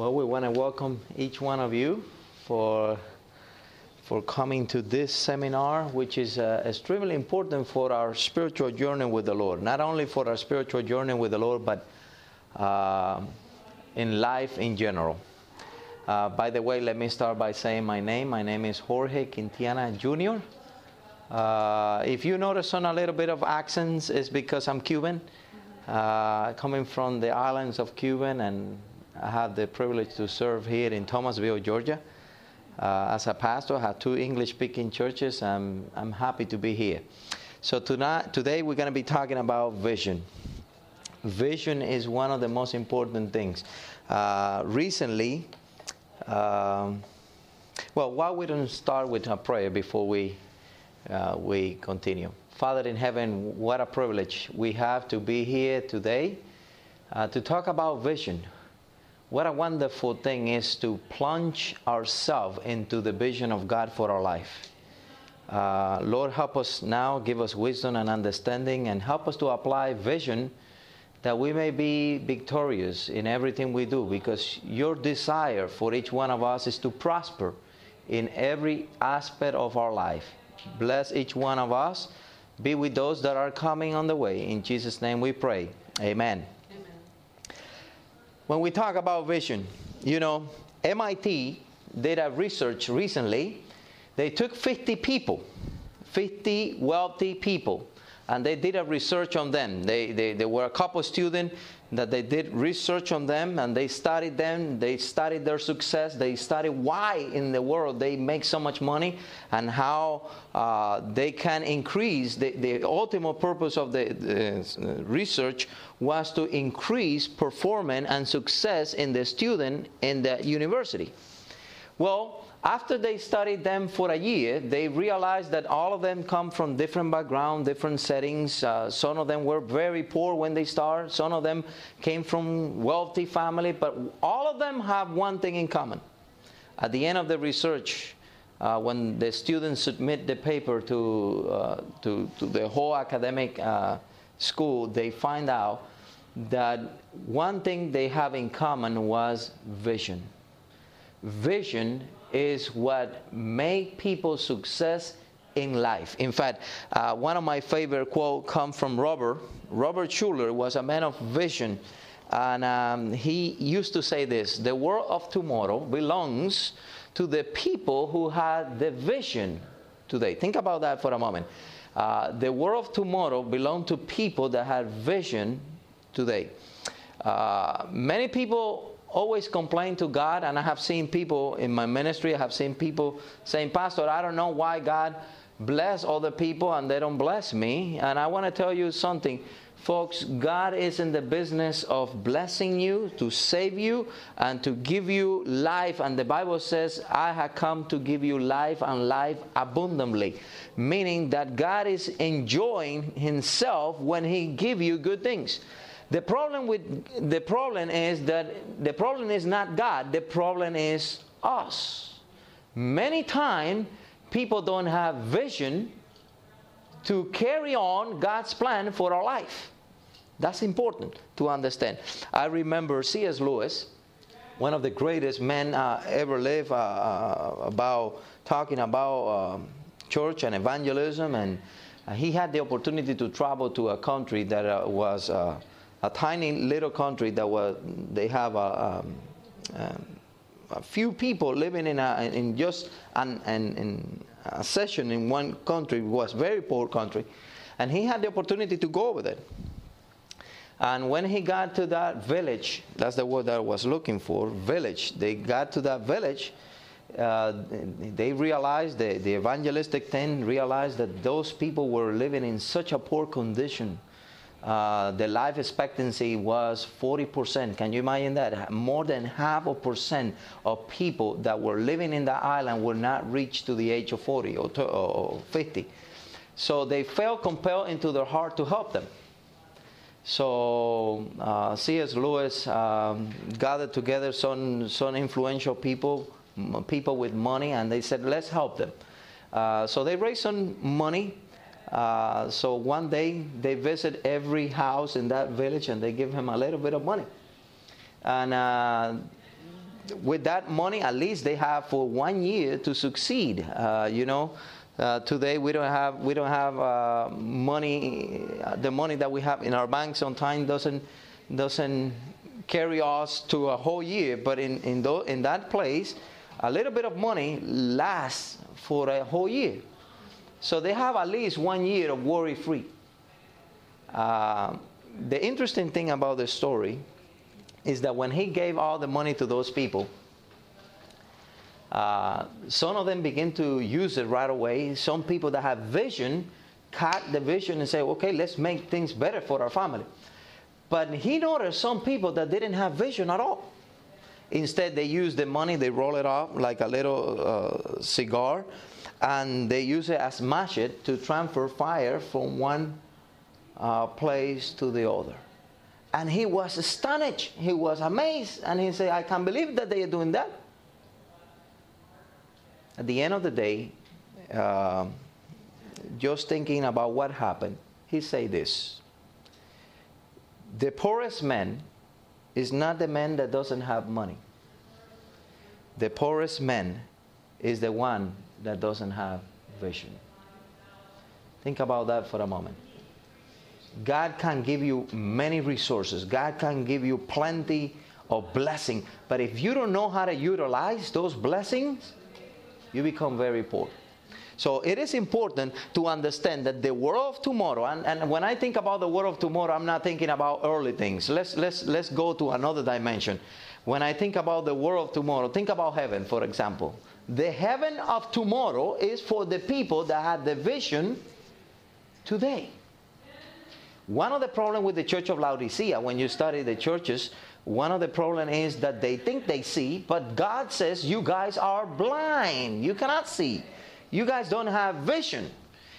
Well, we want to welcome each one of you for coming to this seminar, which is extremely important for our spiritual journey with the Lord. Not only for our spiritual journey with the Lord, but in life in general. By the way, let me start by saying my name. My name is Jorge Quintana Jr. If you notice on a little bit of accents, it's because I'm Cuban, coming from the islands of Cuba, and I have the privilege to serve here in Thomasville, Georgia. As a pastor, I have two English-speaking churches. I'm happy to be here. So today we're going to be talking about vision. Vision is one of the most important things. Recently, well, why we don't start with a prayer before we continue. Father in heaven, what a privilege we have to be here today to talk about vision. What a wonderful thing is to plunge ourselves into the vision of God for our life. Lord, help us now, give us wisdom and understanding, and help us to apply vision that we may be victorious in everything we do, because your desire for each one of us is to prosper in every aspect of our life. Bless each one of us. Be with those that are coming on the way. In Jesus' name we pray. Amen. Amen. When we talk about vision, you know, MIT did a research recently. They took 50 people, 50 wealthy people, and they did a research on them. They were a couple of students that they did research on them, and they studied them. They studied their success. They studied why in the world they make so much money and how they can increase. The ultimate purpose of the research was to increase performance and success in the student in the university. Well, after they studied them for a year, they realized that all of them come from different backgrounds, different settings. Some of them were very poor when they started. Some of them came from wealthy family. But all of them have one thing in common. At the end of the research, when the students submit the paper to the whole academic school, they find out that one thing they have in common was vision. Vision is what made people success in life. In fact, one of my favorite quotes come from Robert Schuller was a man of vision, and he used to say this: the world of tomorrow belongs to the people who had the vision today. Think about that for a moment. The world of tomorrow belongs to people that had vision today. Many people always complain to God, and I have seen people in my ministry, I have seen people saying, "Pastor, I don't know why God bless other people and they don't bless me." And I want to tell you something, folks. God is in the business of blessing you, to save you, and to give you life. And the Bible says, "I have come to give you life and life abundantly," meaning that God is enjoying himself when he gives you good things. The problem is not God. The problem is us. Many times people don't have vision to carry on God's plan for our life. That's important to understand. I remember C.S. Lewis, one of the greatest men ever lived, about talking about church and evangelism, and he had the opportunity to travel to a country that was a tiny little country that they have a few people living in a session in one country. It was a very poor country, and he had the opportunity to go with it. And when he got to that village, that's the word that I was looking for, village. They got to that village. They realized, the evangelistic team realized that those people were living in such a poor condition. The life expectancy was 40%. Can you imagine that? More than half a percent of people that were living in the island would not reach to the age of 40 or 50. So they felt compelled into their heart to help them. So C.S. Lewis gathered together some influential people with money, and they said, "Let's help them." So they raised some money. So one day they visit every house in that village, and they give him a little bit of money. And with that money, at least they have for 1 year to succeed. Today we don't have money. The money that we have in our bank sometimes doesn't carry us to a whole year. But in that place, a little bit of money lasts for a whole year. So they have at least 1 year of worry free. The interesting thing about the story is that when he gave all the money to those people, some of them begin to use it right away. Some people that have vision caught the vision and say, okay, let's make things better for our family. But he noticed some people that didn't have vision at all. Instead, they use the money, they roll it up like a little cigar, and they use it as matches to transfer fire from one place to the other. And he was astonished. He was amazed. And he said, I can't believe that they are doing that. At the end of the day, just thinking about what happened, he said this. The poorest man is not the man that doesn't have money. The poorest man is the one that doesn't have vision. Think about that for a moment. God can give you many resources. God can give you plenty of blessing. But if you don't know how to utilize those blessings, you become very poor. So it is important to understand that the world of tomorrow, and when I think about the world of tomorrow, I'm not thinking about early things. Let's go to another dimension. When I think about the world of tomorrow, think about heaven, for example. The heaven of tomorrow is for the people that had the vision today. One of the problems with the church of Laodicea, when you study the churches, one of the problems is that they think they see, but God says, you guys are blind. You cannot see. You guys don't have vision.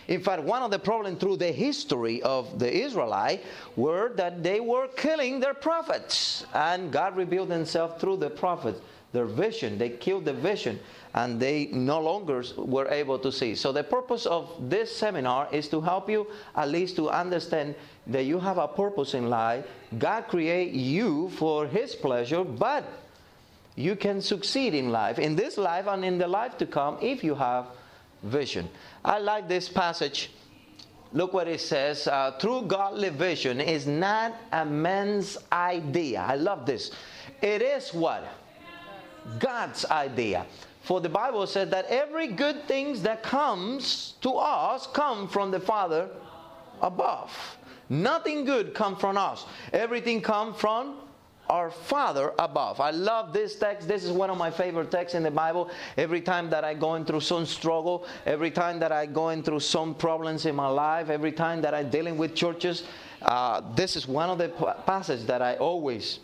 In fact, one of the problems through the history of the Israelites were that they were killing their prophets. And God revealed himself through the prophets, their vision. They killed the vision, and they no longer were able to see. So the purpose of this seminar is to help you at least to understand that you have a purpose in life. God created you for his pleasure, but you can succeed in life, in this life and in the life to come, if you have vision. I like this passage. Look what it says. True godly vision is not a man's idea. I love this. It is what? God's idea. For the Bible says that every good thing that comes to us comes from the Father above. Nothing good comes from us. Everything comes from our Father above. I love this text. This is one of my favorite texts in the Bible. Every time that I'm going through some struggle, every time that I'm going through some problems in my life, every time that I'm dealing with churches, this is one of the passages that I always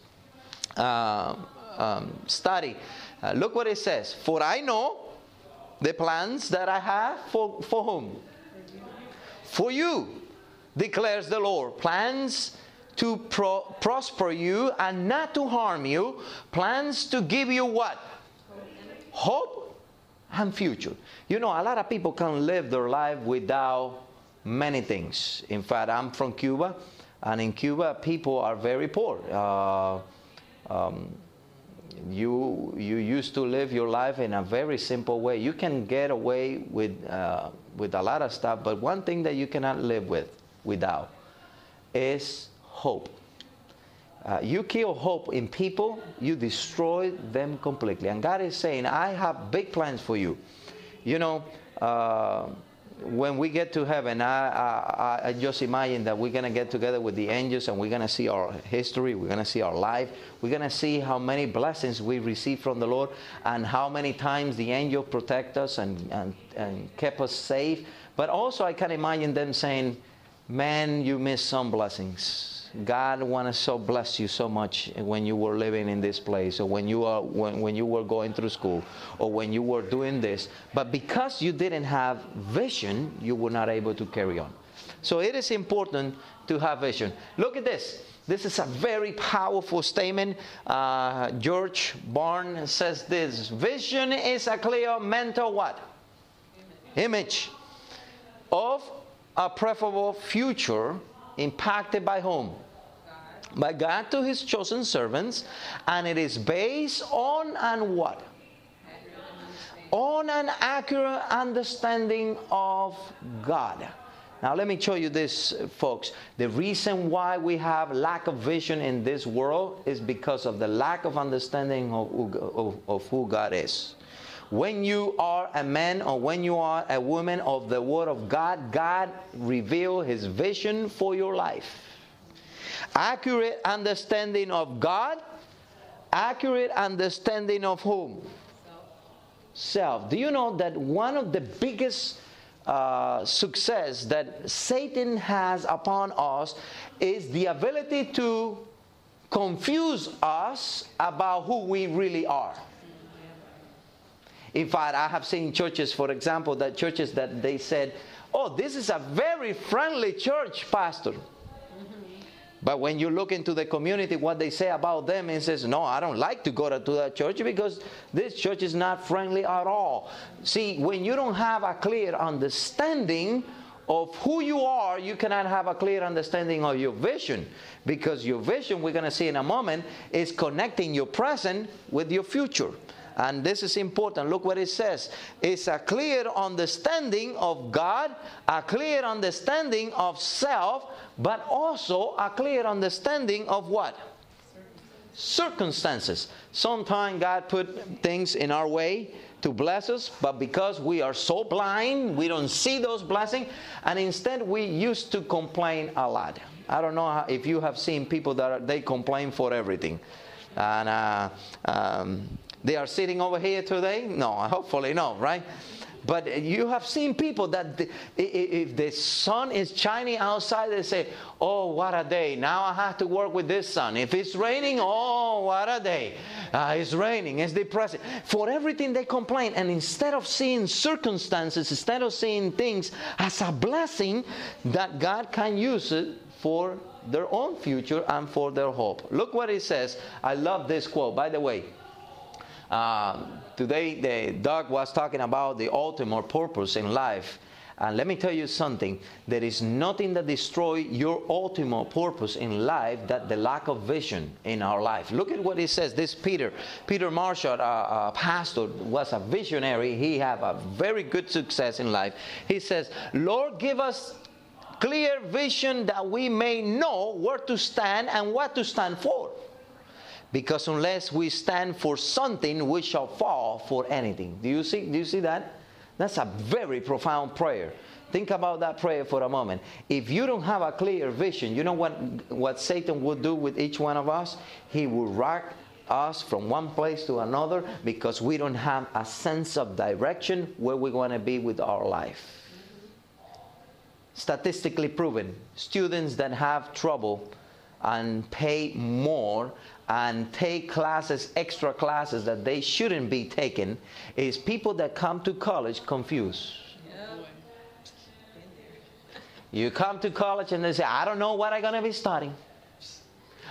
study. Look what it says. For I know the plans that I have for whom? For you, declares the Lord. Plans to prosper you and not to harm you. Plans to give you what? Hope and future. You know, a lot of people can live their life without many things. In fact, I'm from Cuba, and in Cuba, people are very poor. You used to live your life in a very simple way. You can get away with a lot of stuff, but one thing that you cannot live without is hope. You kill hope in people, you destroy them completely. And God is saying, I have big plans for you. You know, when we get to heaven, I just imagine that we're going to get together with the angels, and we're going to see our history, we're going to see our life, we're going to see how many blessings we receive from the Lord, and how many times the angel protect us and kept us safe. But also I can imagine them saying, man, you missed some blessings. God wanted to so bless you so much when you were living in this place, or when you were going through school, or when you were doing this. But because you didn't have vision, you were not able to carry on. So it is important to have vision. Look at this. This is a very powerful statement. George Barn says this. Vision is a clear mental what? Image of a preferable future impacted by whom? by God to his chosen servants, and it is based on an what? On an accurate understanding of God. Now let me show you this, folks. The reason why we have lack of vision in this world is because of the lack of understanding of who God is. When you are a man or when you are a woman of the Word of God, God reveals His vision for your life. Accurate understanding of God, accurate understanding of whom? Self. Do you know that one of the biggest success that Satan has upon us is the ability to confuse us about who we really are? In fact, I have seen churches, for example, that churches that they said, oh, this is a very friendly church, pastor. But when you look into the community, what they say about them, it says, no, I don't like to go to that church because this church is not friendly at all. See, when you don't have a clear understanding of who you are, you cannot have a clear understanding of your vision. Because your vision, we're going to see in a moment, is connecting your present with your future. And this is important. Look what it says. It's a clear understanding of God, a clear understanding of self, but also a clear understanding of what? Circumstances. Sometimes God put things in our way to bless us, but because we are so blind, we don't see those blessings, and instead we used to complain a lot. I don't know if you have seen people that they complain for everything. And they are sitting over here today? No, hopefully no, right? But you have seen people that if the sun is shining outside, they say, oh, what a day. Now I have to work with this sun. If it's raining, oh, what a day. It's raining. It's depressing. For everything they complain. And instead of seeing circumstances, instead of seeing things as a blessing, that God can use it for their own future and for their hope. Look what it says. I love this quote, by the way. Today, Doug was talking about the ultimate purpose in life. And let me tell you something. There is nothing that destroys your ultimate purpose in life that the lack of vision in our life. Look at what he says. This Peter Marshall, pastor, was a visionary. He had a very good success in life. He says, Lord, give us clear vision that we may know where to stand and what to stand for. Because unless we stand for something, we shall fall for anything. Do you see that? That's a very profound prayer. Think about that prayer for a moment. If you don't have a clear vision, you know what Satan would do with each one of us? He will rock us from one place to another because we don't have a sense of direction where we're going to be with our life. Statistically proven, students that have trouble and pay more and take classes, extra classes that they shouldn't be taking, is people that come to college confused. Yeah. You come to college and they say, I don't know what I'm going to be studying.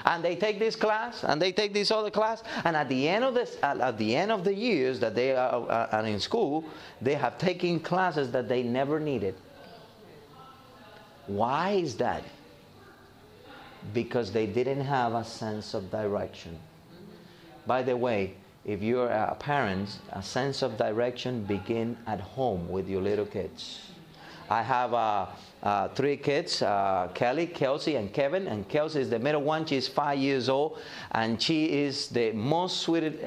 And they take this class, and they take this other class, and at the end of the years that they are in school, they have taken classes that they never needed. Why is that? Because they didn't have a sense of direction. By the way, if you're a parent, a sense of direction begins at home with your little kids. I have three kids, Kelly, Kelsey, and Kevin. And Kelsey is the middle one. She's 5 years old. And she is the most sweetest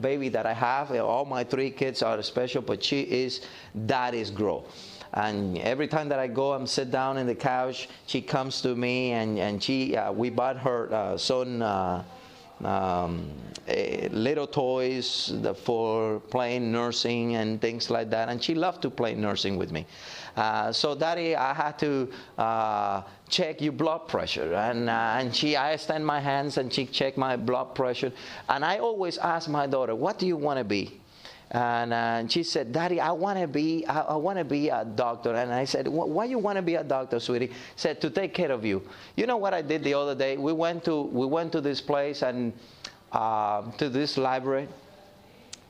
baby that I have. All my three kids are special, but she is daddy's girl. And every time that I go and sit down in the couch, she comes to me, and she we bought her son little toys for playing nursing and things like that. And she loved to play nursing with me. So, Daddy, I had to check your blood pressure. And I extend my hands, and she checked my blood pressure. And I always ask my daughter, what do you want to be? And she said, Daddy, I want to be a doctor. And I said, why you want to be a doctor, sweetie? She said, to take care of you. You know what I did the other day? We went to this place and to this library,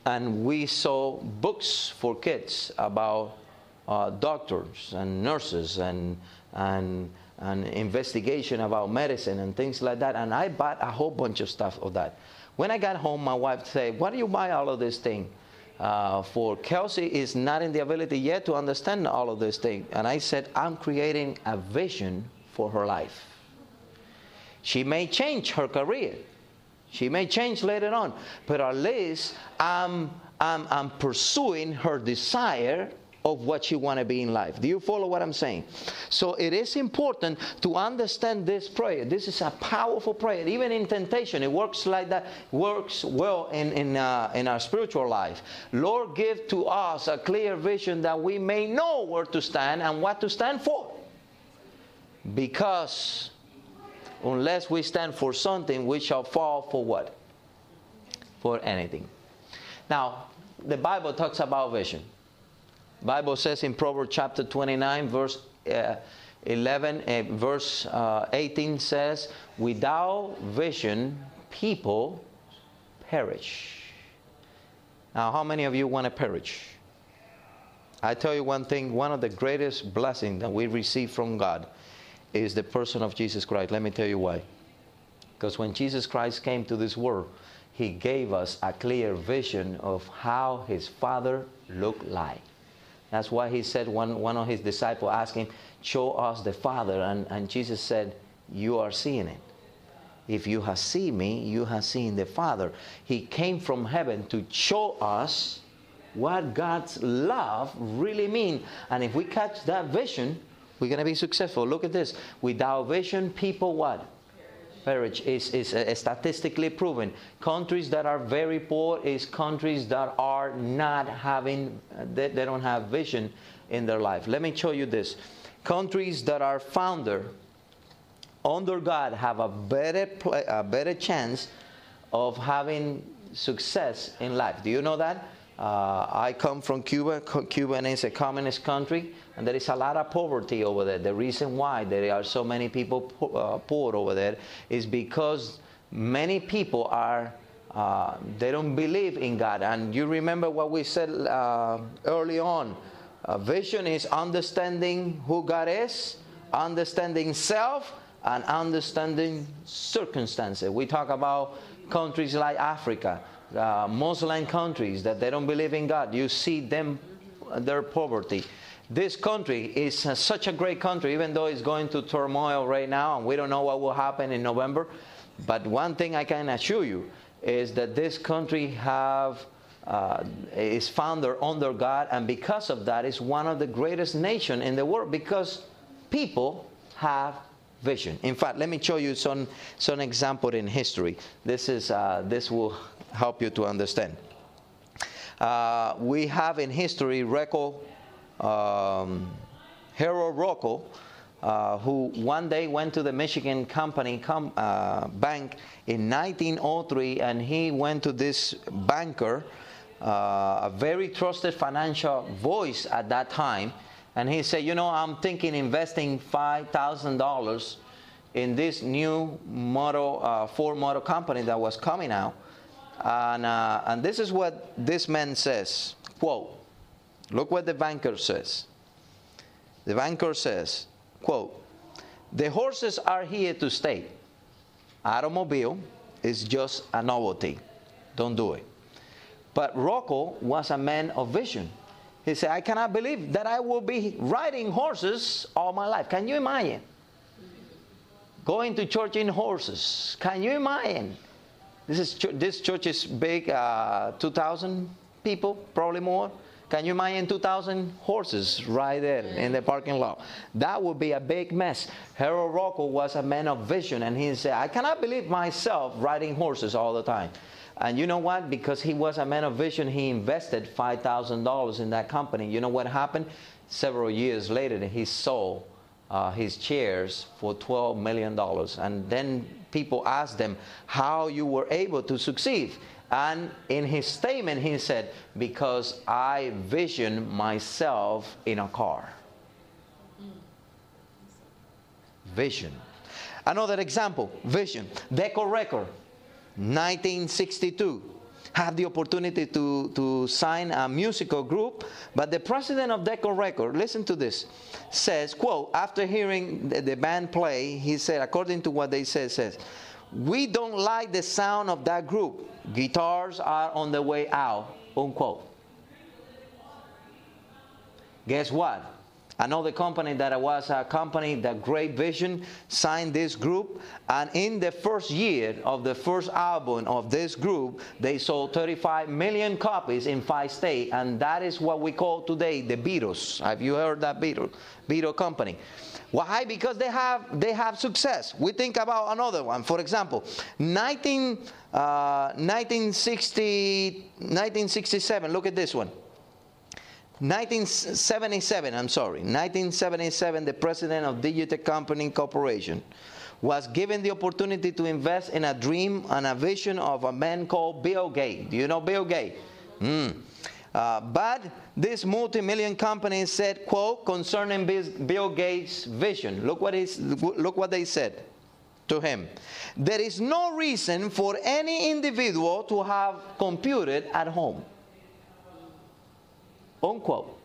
and we saw books for kids about doctors and nurses and and investigation about medicine and things like that. And I bought a whole bunch of stuff of that. When I got home, my wife said, "Why do you buy all of this thing for? Kelsey is not in the ability yet to understand all of this thing." And I said, "I'm creating a vision for her life. She may change her career. She may change later on, but at least I'm pursuing her desire of what you want to be in life." Do you follow what I'm saying? So it is important to understand this prayer. This is a powerful prayer. Even in temptation, it works like that. Works well in our spiritual life. Lord, give to us a clear vision that we may know where to stand and what to stand for. Because unless we stand for something, we shall fall for what? For anything. Now, the Bible talks about vision. Bible says in Proverbs chapter 29, verse 18 says, "Without vision, people perish." Now, how many of you want to perish? I tell you one thing, one of the greatest blessings that we receive from God is the person of Jesus Christ. Let me tell you why. Because when Jesus Christ came to this world, he gave us a clear vision of how his Father looked like. That's why he said, one of his disciples asked him, "Show us the Father." And Jesus said, "You are seeing it. If you have seen me, you have seen the Father." He came from heaven to show us what God's love really means. And if we catch that vision, we're going to be successful. Look at this. Without vision, people what? Perish. Is statistically proven. Countries that are very poor is countries that are not having, they don't have vision in their life. Let me show you this. Countries that are founded under God have a better chance of having success in life. Do you know that? I come from Cuba. Cuba is a communist country, and there is a lot of poverty over there. The reason why there are so many people poor over there is because many people are, they don't believe in God. And you remember what we said early on. Vision is understanding who God is, understanding self, and understanding circumstances. We talk about countries like Africa. Muslim countries that they don't believe in God. You see them, their poverty. This country is such a great country, even though it's going through turmoil right now, and we don't know what will happen in November. But one thing I can assure you is that this country is founded under God, and because of that, is one of the greatest nations in the world because people have vision. In fact, let me show you some example in history. This will help you to understand. We have in history Harold Rocco, who one day went to the Michigan Bank in 1903, and he went to this banker, a very trusted financial voice at that time, and he said, "You know, I'm thinking investing $5,000 in this new Ford Motor Company that was coming out." And this is what this man says, quote, look what the banker says. The banker says, quote, "The horses are here to stay. Automobile is just a novelty. Don't do it." But Rocco was a man of vision. He said, "I cannot believe that I will be riding horses all my life." Can you imagine? Going to church in horses. Can you imagine? This church is big, 2,000 people, probably more. Can you imagine 2,000 horses right there in the parking lot? That would be a big mess. Harold Rocco was a man of vision, and he said, "I cannot believe myself riding horses all the time." And you know what? Because he was a man of vision, he invested $5,000 in that company. You know what happened? Several years later, he sold his shares for $12 million. And then people asked them how you were able to succeed. And in his statement, he said, "Because I vision myself in a car." Vision. Another example, vision. Decca Records, 1962. have the opportunity to sign a musical group, but the president of Decca Records, listen to this, says, quote, after hearing the band play, he said, according to what they says, we don't like the sound of that group. Guitars are on the way out, unquote. Guess what? Another company that was a company, that Great Vision, signed this group. And in the first year of the first album of this group, they sold 35 million copies in 5 states. And that is what we call today the Beatles. Have you heard that Beatles company? Why? Because they have success. We think about another one. For example, 1967, look at this one. 1977, the president of Digitech Company Corporation was given the opportunity to invest in a dream and a vision of a man called Bill Gates. Do you know Bill Gates? But this multi-million company said, quote, concerning Bill Gates' vision, look what they said to him. There is no reason for any individual to have a computer at home. Unquote.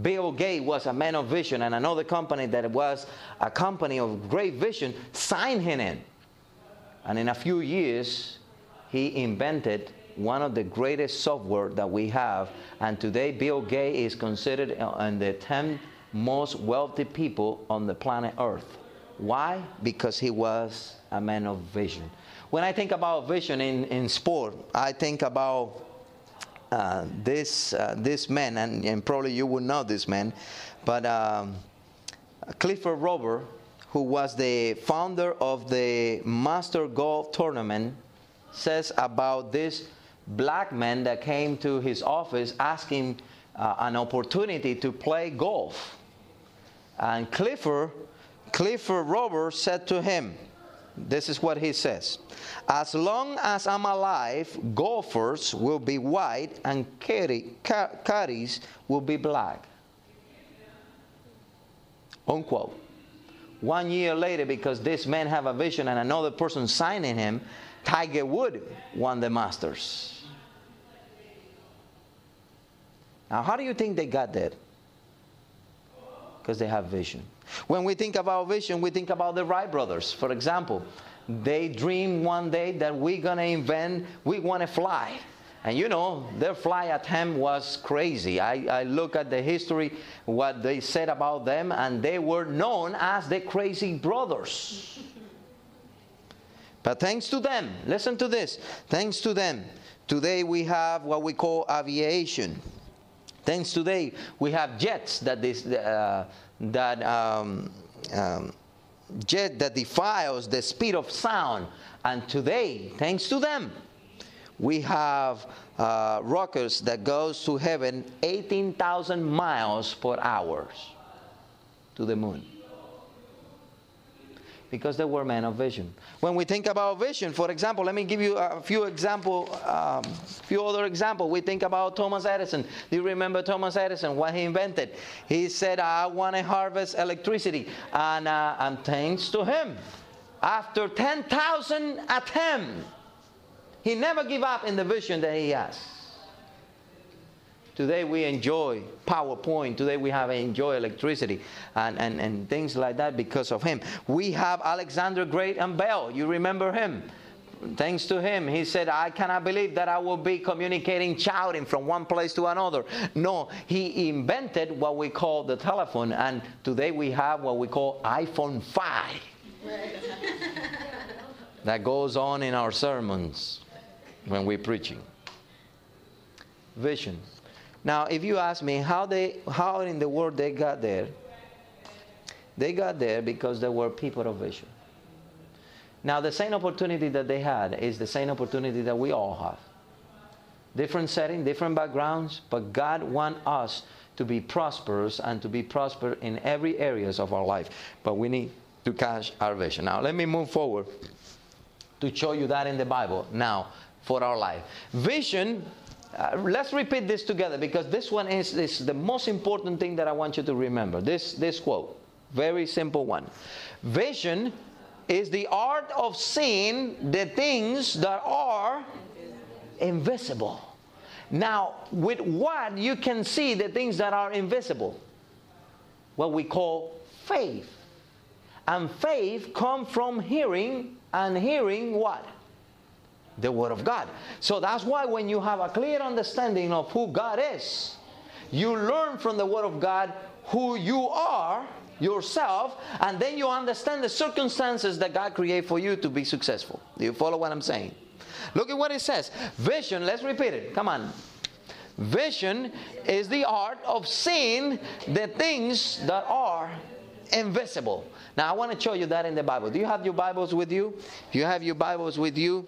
Bill Gates was a man of vision, and another company that was a company of great vision signed him in. And in a few years, he invented one of the greatest software that we have. And today, Bill Gates is considered in the 10 most wealthy people on the planet Earth. Why? Because he was a man of vision. When I think about vision in sport, I think about this man, and probably you will know this man, but Clifford Robert, who was the founder of the Master Golf Tournament, says about this black man that came to his office asking an opportunity to play golf. And Clifford Robert said to him, this is what he says. As long as I'm alive, golfers will be white and caddies will be black. Unquote. 1 year later, because this man have a vision and another person signing him, Tiger Wood won the Masters. Now, how do you think they got that? Because they have vision. When we think about vision, we think about the Wright brothers, for example. They dream one day that we're going to invent, we want to fly. And you know, their flight attempt was crazy. I look at the history, what they said about them, and they were known as the Crazy Brothers. But thanks to them, listen to this, thanks to them, today we have what we call aviation. Thanks today, we have jets that defies the speed of sound. And today, thanks to them, we have rockets that goes to heaven 18,000 miles per hour to the moon. Because they were men of vision. When we think about vision, for example, let me give you a few other examples. We think about Thomas Edison. Do you remember Thomas Edison? What he invented? He said, "I want to harvest electricity," and thanks to him, after 10,000 attempts, he never gave up in the vision that he has. Today we enjoy PowerPoint. Today we have enjoy electricity and things like that because of him. We have Alexander Great and Bell. You remember him. Thanks to him, he said, I cannot believe that I will be communicating shouting from one place to another. No, he invented what we call the telephone. And today we have what we call iPhone 5. That goes on in our sermons when we're preaching. Vision. Now, if you ask me how in the world they got there because they were people of vision. Now, the same opportunity that they had is the same opportunity that we all have. Different setting, different backgrounds, but God wants us to be prosperous and to be prosperous in every areas of our life. But we need to catch our vision. Now, let me move forward to show you that in the Bible now for our life. Vision. Let's repeat this together because this one is the most important thing that I want you to remember. This quote, very simple one. Vision is the art of seeing the things that are invisible. Now, with what you can see the things that are invisible, what we call faith. And faith comes from hearing, and hearing what? The Word of God. So that's why when you have a clear understanding of who God is, you learn from the Word of God who you are yourself, and then you understand the circumstances that God created for you to be successful. Do you follow what I'm saying? Look at what it says. Vision, let's repeat it. Come on. Vision is the art of seeing the things that are invisible. Now, I want to show you that in the Bible. Do you have your Bibles with you? If you have your Bibles with you,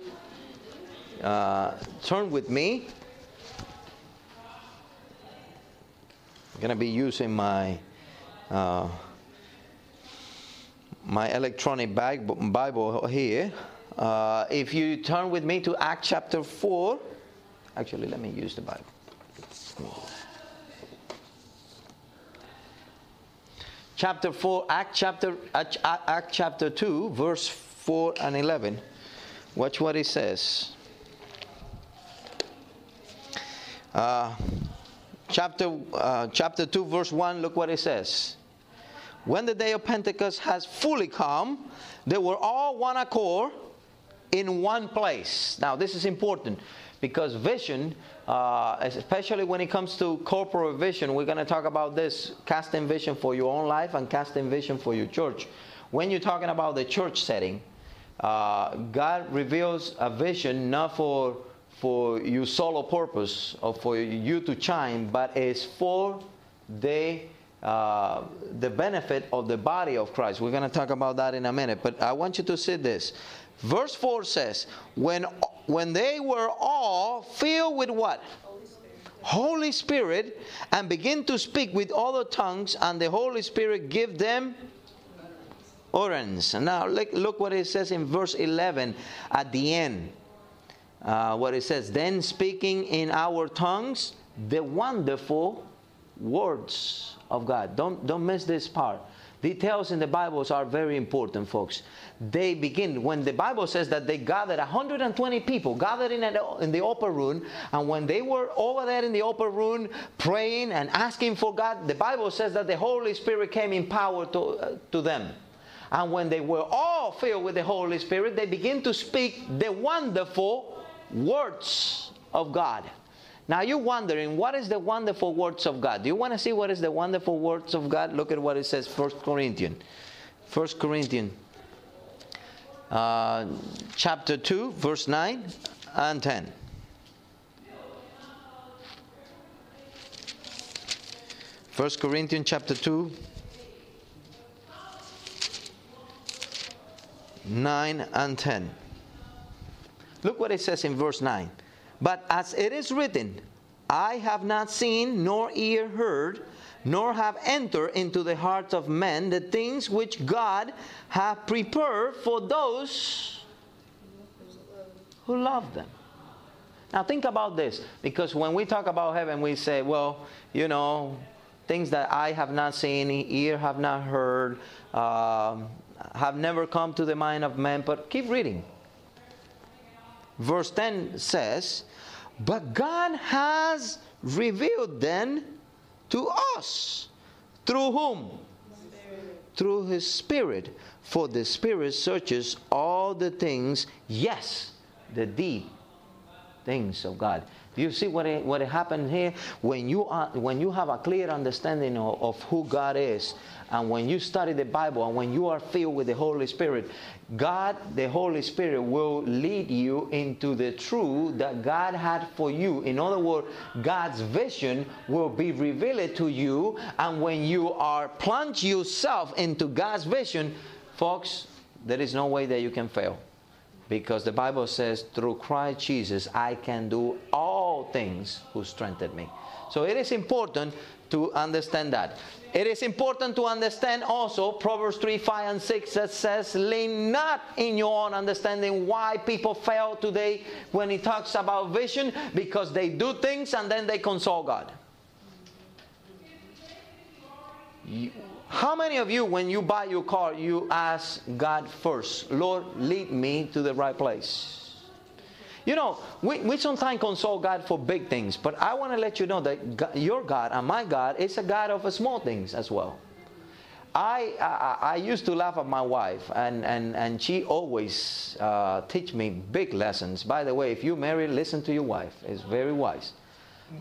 turn with me. I'm going to be using my my electronic Bible here. If you turn with me to Acts chapter 4. Actually, let me use the Bible. Chapter 4, Acts chapter 2, verse 4 and 11. Watch what it says. Chapter 2, verse 1, look what it says. When the day of Pentecost has fully come, they were all one accord in one place. Now, this is important because vision, especially when it comes to corporate vision, we're going to talk about this, casting vision for your own life and casting vision for your church. When you're talking about the church setting, God reveals a vision not for your solo purpose or for you to shine, but it's for the benefit of the body of Christ. We're going to talk about that in a minute, but I want you to see this. Verse 4 says, when they were all filled with what? Holy Spirit, and begin to speak with other tongues, and the Holy Spirit give them utterance. Now, look what it says in verse 11 at the end. What it says, then speaking in our tongues the wonderful words of God. Don't miss this part. Details in the Bibles are very important, folks. They begin, when the Bible says that they gathered 120 people, gathered in the upper room, and when they were over there in the upper room praying and asking for God, the Bible says that the Holy Spirit came in power to them. And when they were all filled with the Holy Spirit, they begin to speak the wonderful words of God. Now you're wondering, what is the wonderful words of God? Do you want to see what is the wonderful words of God? Look at what it says, 1 Corinthians chapter 2, verse 9 and 10. 1 Corinthians chapter 2, 9 and 10. Look what it says in verse 9. But as it is written, I have not seen, nor ear heard, nor have entered into the hearts of men the things which God hath prepared for those who love them. Now think about this, because when we talk about heaven, we say, well, you know, things that I have not seen, ear have not heard, have never come to the mind of man. But keep reading. Verse 10 says, but God has revealed them to us. Through whom? Spirit. Through His Spirit. For the Spirit searches all the things, yes, the deep things of God. Do you see what happened here? When you have a clear understanding of who God is, and when you study the Bible, and when you are filled with the Holy Spirit, God, the Holy Spirit, will lead you into the truth that God had for you. In other words, God's vision will be revealed to you, and when you are plunged yourself into God's vision, folks, there is no way that you can fail. Because the Bible says, through Christ Jesus, I can do all things who strengthened me. So it is important to understand that. It is important to understand also Proverbs 3, 5, and 6 that says, lean not in your own understanding. Why people fail today when it talks about vision? Because they do things and then they console God. How many of you, when you buy your car, you ask God first, Lord, lead me to the right place? You know, we sometimes console God for big things, but I want to let you know that God, your God and my God is a God of small things as well. I used to laugh at my wife, and she always teach me big lessons. By the way, if you marry, listen to your wife. It's very wise.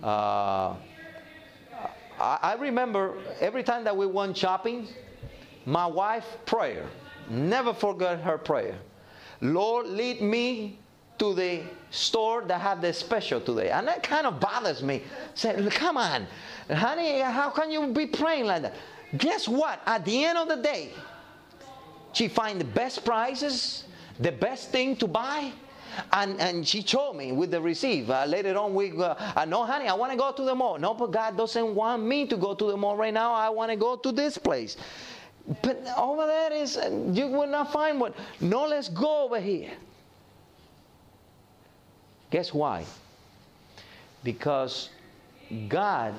I remember every time that we went shopping, my wife's prayer. Never forget her prayer. Lord, lead me to the store that had the special today. And that kind of bothers me. Said, come on, honey, how can you be praying like that? Guess what? At the end of the day, she find the best prices, the best thing to buy. And she told me with the receipt. Later on, we no, honey, I want to go to the mall. No, but God doesn't want me to go to the mall right now. I want to go to this place. But over there is, you will not find what. No, let's go over here. Guess why? Because God,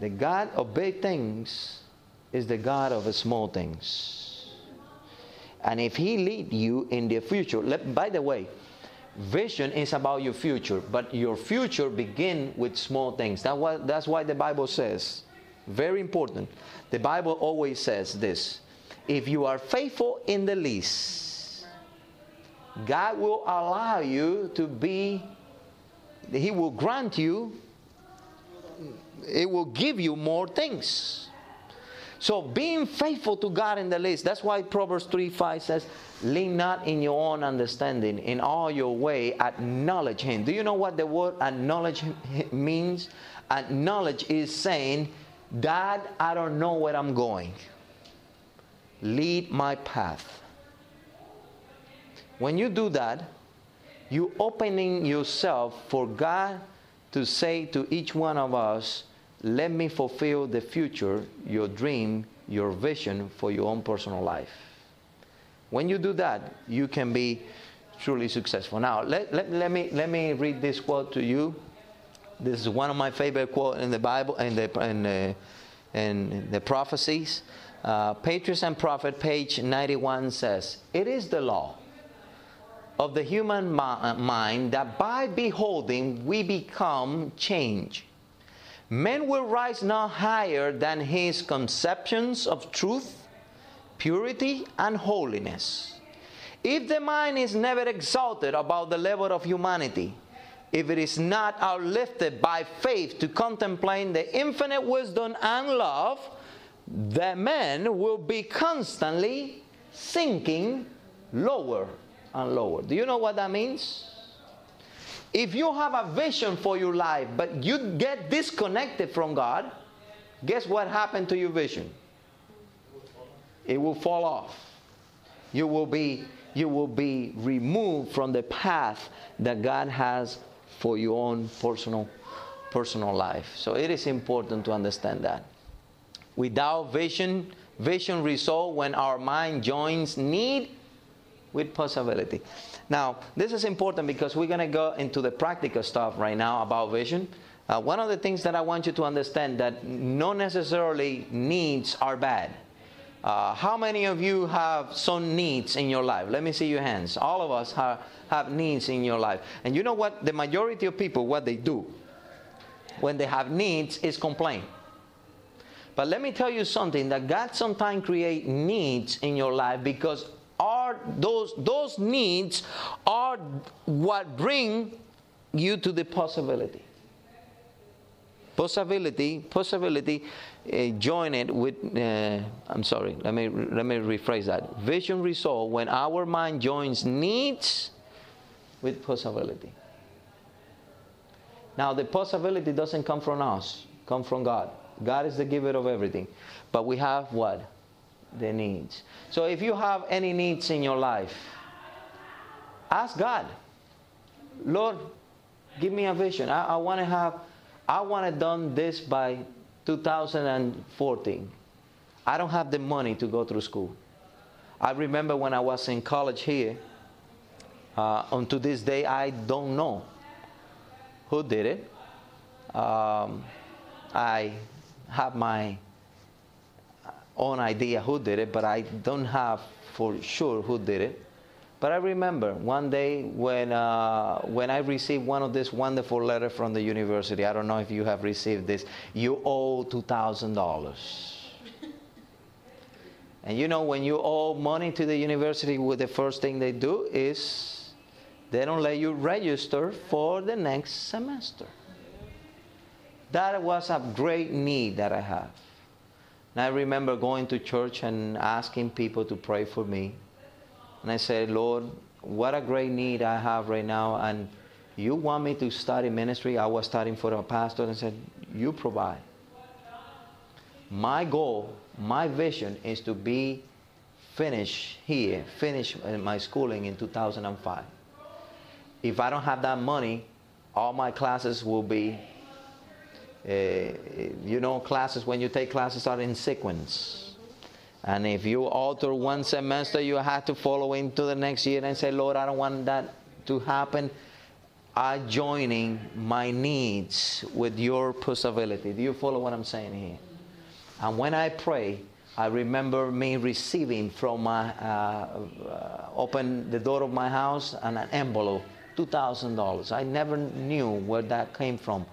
the God of big things, is the God of small things. And if He lead you in the future, by the way, vision is about your future, but your future begin with small things. That's why the Bible says, very important, the Bible always says this: if you are faithful in the least, God will allow you to be, He will grant you, it will give you more things. So being faithful to God in the least, that's why Proverbs 3:5 says, lean not in your own understanding, in all your way acknowledge Him. Do you know what the word acknowledge means? Acknowledge is saying, God, I don't know where I'm going. Lead my path. When you do that, you're opening yourself for God to say to each one of us, let me fulfill the future, your dream, your vision for your own personal life. When you do that, you can be truly successful. Now, let me read this quote to you. This is one of my favorite quotes in the Bible and the prophecies. Patriarchs and Prophet, page 91 says, it is the law of the human mind that by beholding we become changed. Man will rise no higher than his conceptions of truth, purity, and holiness. If the mind is never exalted above the level of humanity, if it is not uplifted by faith to contemplate the infinite wisdom and love, the man will be constantly sinking lower and lower. Do you know what that means? If you have a vision for your life, but you get disconnected from God, guess what happened to your vision? It will fall off. You will be removed from the path that God has for your own personal life. So it is important to understand that. Without vision results when our mind joins need with possibility. Now, this is important because we're going to go into the practical stuff right now about vision. One of the things that I want you to understand that not necessarily needs are bad. How many of you have some needs in your life? Let me see your hands. All of us have needs in your life. And you know what? The majority of people, what they do when they have needs is complain. But let me tell you something, that God sometimes creates needs in your life because those needs are what bring you to the possibility. Join it with. Let me rephrase that. Vision resolve when our mind joins needs with possibility. Now the possibility doesn't come from us, come from God. God is the giver of everything, but we have what? The needs. So if you have any needs in your life, ask God, Lord, give me a vision. I want to done this by 2014. I don't have the money to go through school. I remember when I was in college here, and to this day, I don't know who did it. I have my own idea who did it, but I don't have for sure who did it. But I remember one day when I received one of these wonderful letters from the university. I don't know if you have received this. You owe $2,000. And you know, when you owe money to the university, the first thing they do is they don't let you register for the next semester. That was a great need that I have. And I remember going to church and asking people to pray for me. And I said, Lord, what a great need I have right now. And you want me to study ministry. I was studying for a pastor. And I said, you provide. My goal, my vision is to be finished here, finish my schooling in 2005. If I don't have that money, all my classes will be, classes, when you take classes are in sequence. And if you alter one semester, you have to follow into the next year and say, Lord, I don't want that to happen. I'm joining my needs with your possibility. Do you follow what I'm saying here? And when I pray, I remember me receiving from my, open the door of my house and an envelope, $2,000. I never knew where that came from.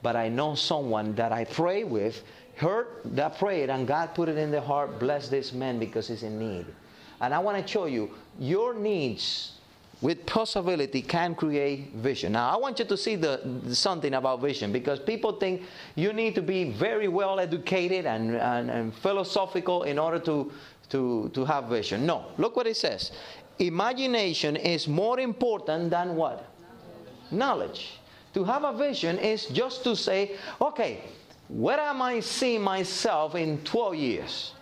But I know someone that I pray with heard that prayer, and God put it in their heart, bless this man because he's in need. And I want to show you, your needs with possibility can create vision. Now, I want you to see something about vision, because people think you need to be very well educated and philosophical in order to have vision. No, look what it says. Imagination is more important than what? Knowledge. To have a vision is just to say, okay, where am I seeing myself in 12 years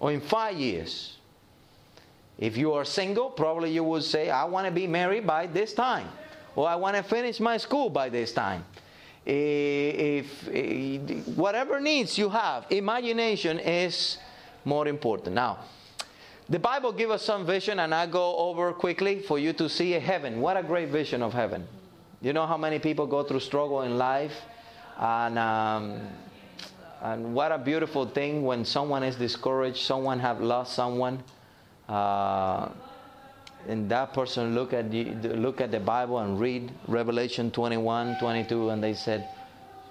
or in 5 years? If you are single, probably you would say, I want to be married by this time, or I want to finish my school by this time. If whatever needs you have, imagination is more important. Now, the Bible gives us some vision, and I go over quickly for you to see heaven. What a great vision of heaven. You know how many people go through struggle in life, and what a beautiful thing when someone is discouraged, someone have lost someone, and that person look at the Bible and read Revelation 21, 22, and they said,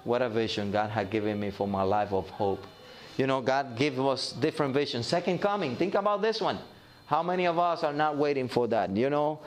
"What a vision God had given me for my life of hope." You know, God gives us different visions. Second coming. Think about this one. How many of us are not waiting for that? You know,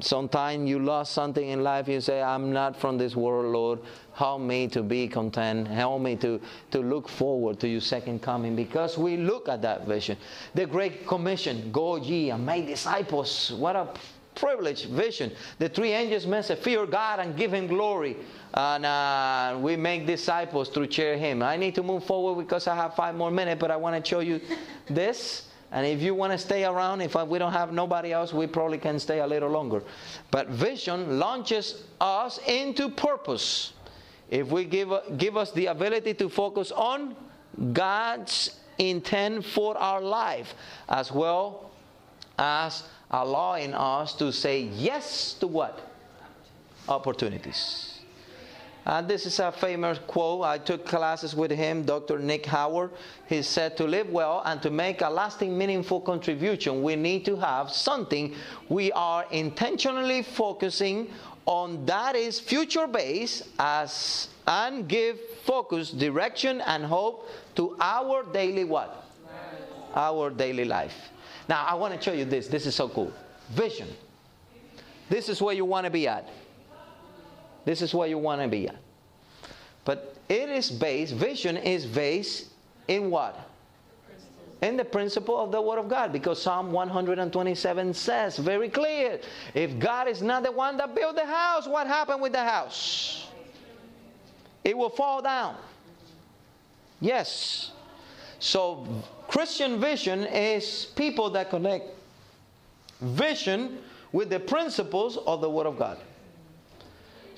sometimes you lost something in life. You say, I'm not from this world, Lord. Help me to be content. Help me to look forward to your second coming, because we look at that vision. The Great Commission, go ye and make disciples. What a privileged vision. The three angels' message, fear God and give him glory. And we make disciples through cheer him. I need to move forward because I have 5 more minutes, but I want to show you this. And if you want to stay around, if we don't have nobody else, we probably can stay a little longer. But vision launches us into purpose. If we give us the ability to focus on God's intent for our life, as well as allowing us to say yes to what? Opportunities. And this is a famous quote. I took classes with him, Dr. Nick Howard. He said, to live well and to make a lasting, meaningful contribution, we need to have something we are intentionally focusing on that is future-based, and give focus, direction, and hope to our daily what? Life. Our daily life. Now, I want to show you this. This is so cool. Vision. This is where you want to be at. This is where you want to be at. But it is based, vision is based in what? In the principle of the Word of God. Because Psalm 127 says very clear, if God is not the one that built the house, what happened with the house? It will fall down. Yes. So Christian vision is people that connect vision with the principles of the Word of God.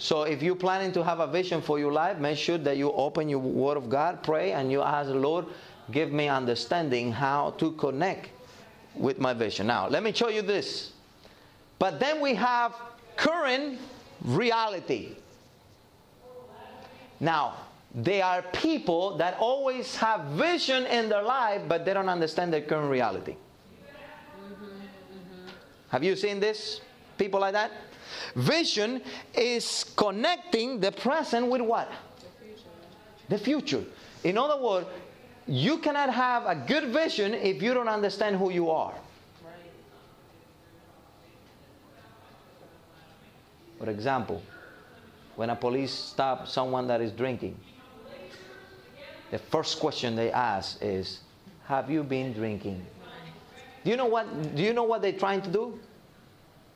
So if you're planning to have a vision for your life, make sure that you open your Word of God, pray, and you ask the Lord, give me understanding how to connect with my vision. Now, let me show you this. But then we have current reality. Now, there are people that always have vision in their life, but they don't understand their current reality. Have you seen this? People like that? Vision is connecting the present with what? The future. In other words, you cannot have a good vision if you don't understand who you are. Right. For example, when a police stops someone that is drinking, the first question they ask is, have you been drinking? Do you know what they're trying to do?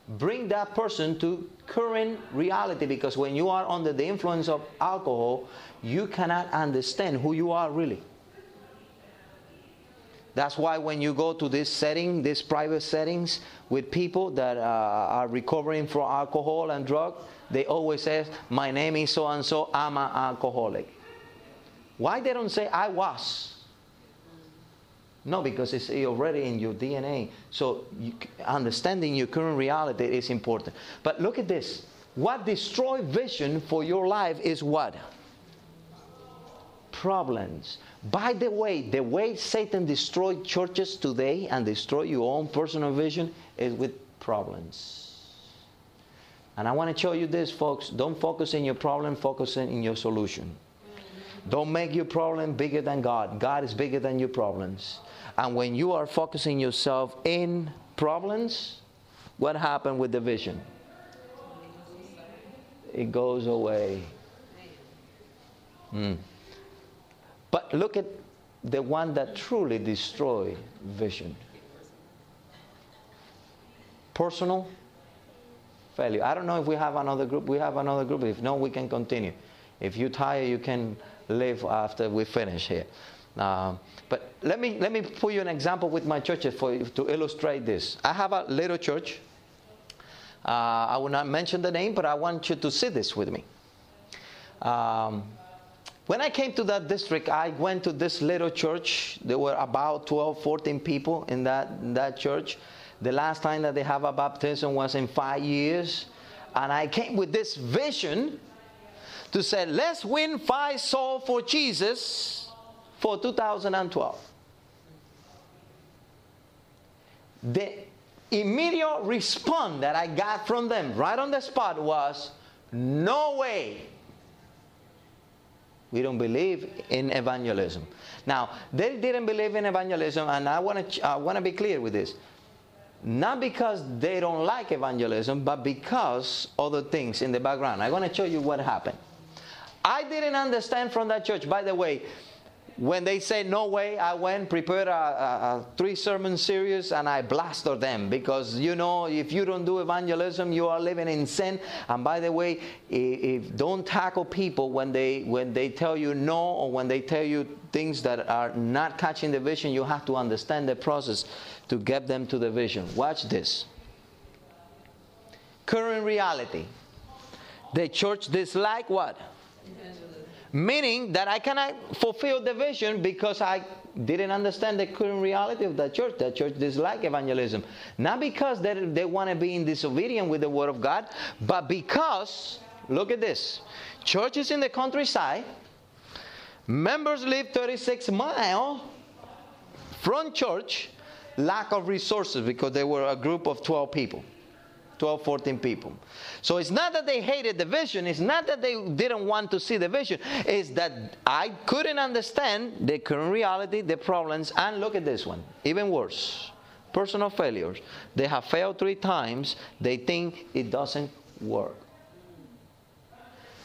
Bring that person to current reality, because when you are under the influence of alcohol, you cannot understand who you are really. That's why when you go to this setting, these private settings with people that are recovering from alcohol and drug, they always say, my name is so-and-so, I'm an alcoholic. Why they don't say, I was? No, because it's already in your DNA. So understanding your current reality is important. But look at this. What destroys vision for your life is what? Problems. By the way Satan destroyed churches today and destroy your own personal vision is with problems. And I want to show you this, folks. Don't focus in your problem, focus in your solution. Don't make your problem bigger than God. God is bigger than your problems. And when you are focusing yourself in problems, what happened with the vision? It goes away. But look at the one that truly destroys vision. Personal failure. I don't know if we have another group. We have another group. If no, we can continue. If you're tired, you can live after we finish here. But let me put you an example with my churches to illustrate this. I have a little church. I will not mention the name, but I want you to see this with me. When I came to that district, I went to this little church. There were about 12, 14 people in that church. The last time that they have a baptism was in 5 years. And I came with this vision to say, let's win 5 souls for Jesus for 2012. The immediate response that I got from them right on the spot was, no way. We don't believe in evangelism. Now, they didn't believe in evangelism, and I want to be clear with this. Not because they don't like evangelism, but because other things in the background. I want to show you what happened. I didn't understand from that church. By the way, when they say no way, I went, prepared a 3-sermon series, and I blasted them. Because, you know, if you don't do evangelism, you are living in sin. And by the way, if don't tackle people when they tell you no, or when they tell you things that are not catching the vision, you have to understand the process to get them to the vision. Watch this. Current reality. The church dislike what? Meaning that I cannot fulfill the vision because I didn't understand the current reality of that church. That church dislikes evangelism. Not because they want to be in disobedience with the Word of God, but because, look at this, churches in the countryside, members live 36 miles from church, lack of resources because they were a group of 12 people. 12, 14 people. So it's not that they hated the vision. It's not that they didn't want to see the vision. It's that I couldn't understand the current reality, the problems. And look at this one. Even worse. Personal failures. They have failed 3 times. They think it doesn't work.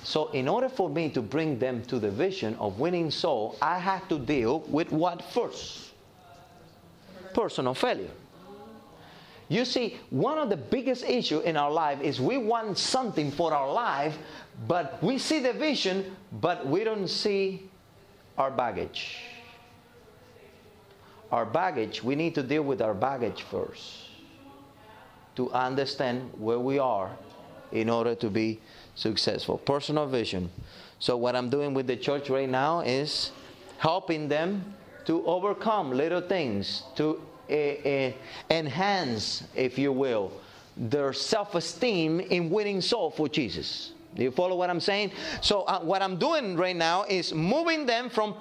So in order for me to bring them to the vision of winning soul, I had to deal with what first? Personal failure. You see, one of the biggest issues in our life is we want something for our life, but we see the vision, but we don't see our baggage. Our baggage, we need to deal with our baggage first to understand where we are in order to be successful. Personal vision. So what I'm doing with the church right now is helping them to overcome little things, to enhance, if you will, their self-esteem in winning soul for Jesus. Do you follow what I'm saying? So what I'm doing right now is moving them from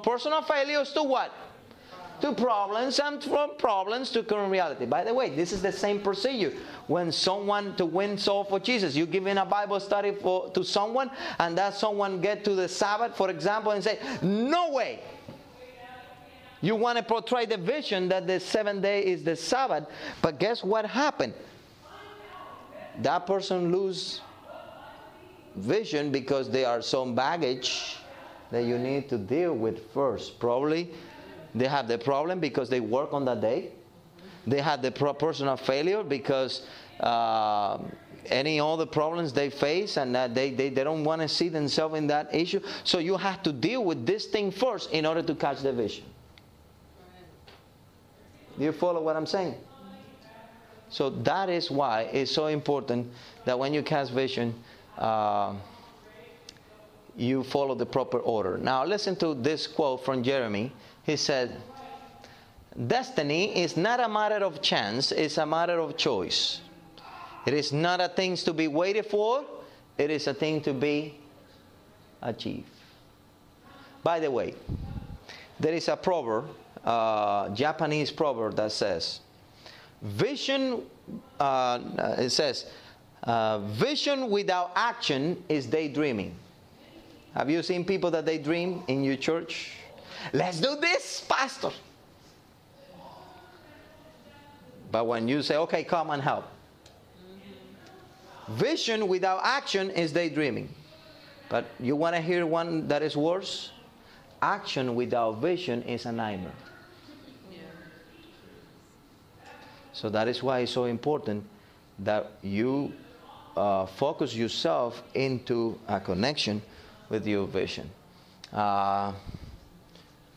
personal failures to what? to problems and from problems to current reality. By the way, this is the same procedure. When someone to win soul for Jesus, you give in a Bible study to someone, and that someone get to the Sabbath, for example, and say, no way. You want to portray the vision that the 7th day is the Sabbath, but guess what happened? That person lose vision because there are some baggage that you need to deal with first. Probably they have the problem because they work on that day. They had the personal failure because any other problems they face, and they don't want to see themselves in that issue. So you have to deal with this thing first in order to catch the vision. Do you follow what I'm saying? So that is why it's so important that when you cast vision, you follow the proper order. Now listen to this quote from Jeremy. He said, "Destiny is not a matter of chance, it's a matter of choice. It is not a thing to be waited for, it is a thing to be achieved." By the way, there is a proverb, Japanese proverb that says, vision without action is daydreaming. Have you seen people that daydream in your church? Let's do this, pastor. But when you say, okay, come and help. Vision without action is daydreaming. But you want to hear one that is worse? Action without vision is a nightmare. So that is why it's so important that you focus yourself into a connection with your vision.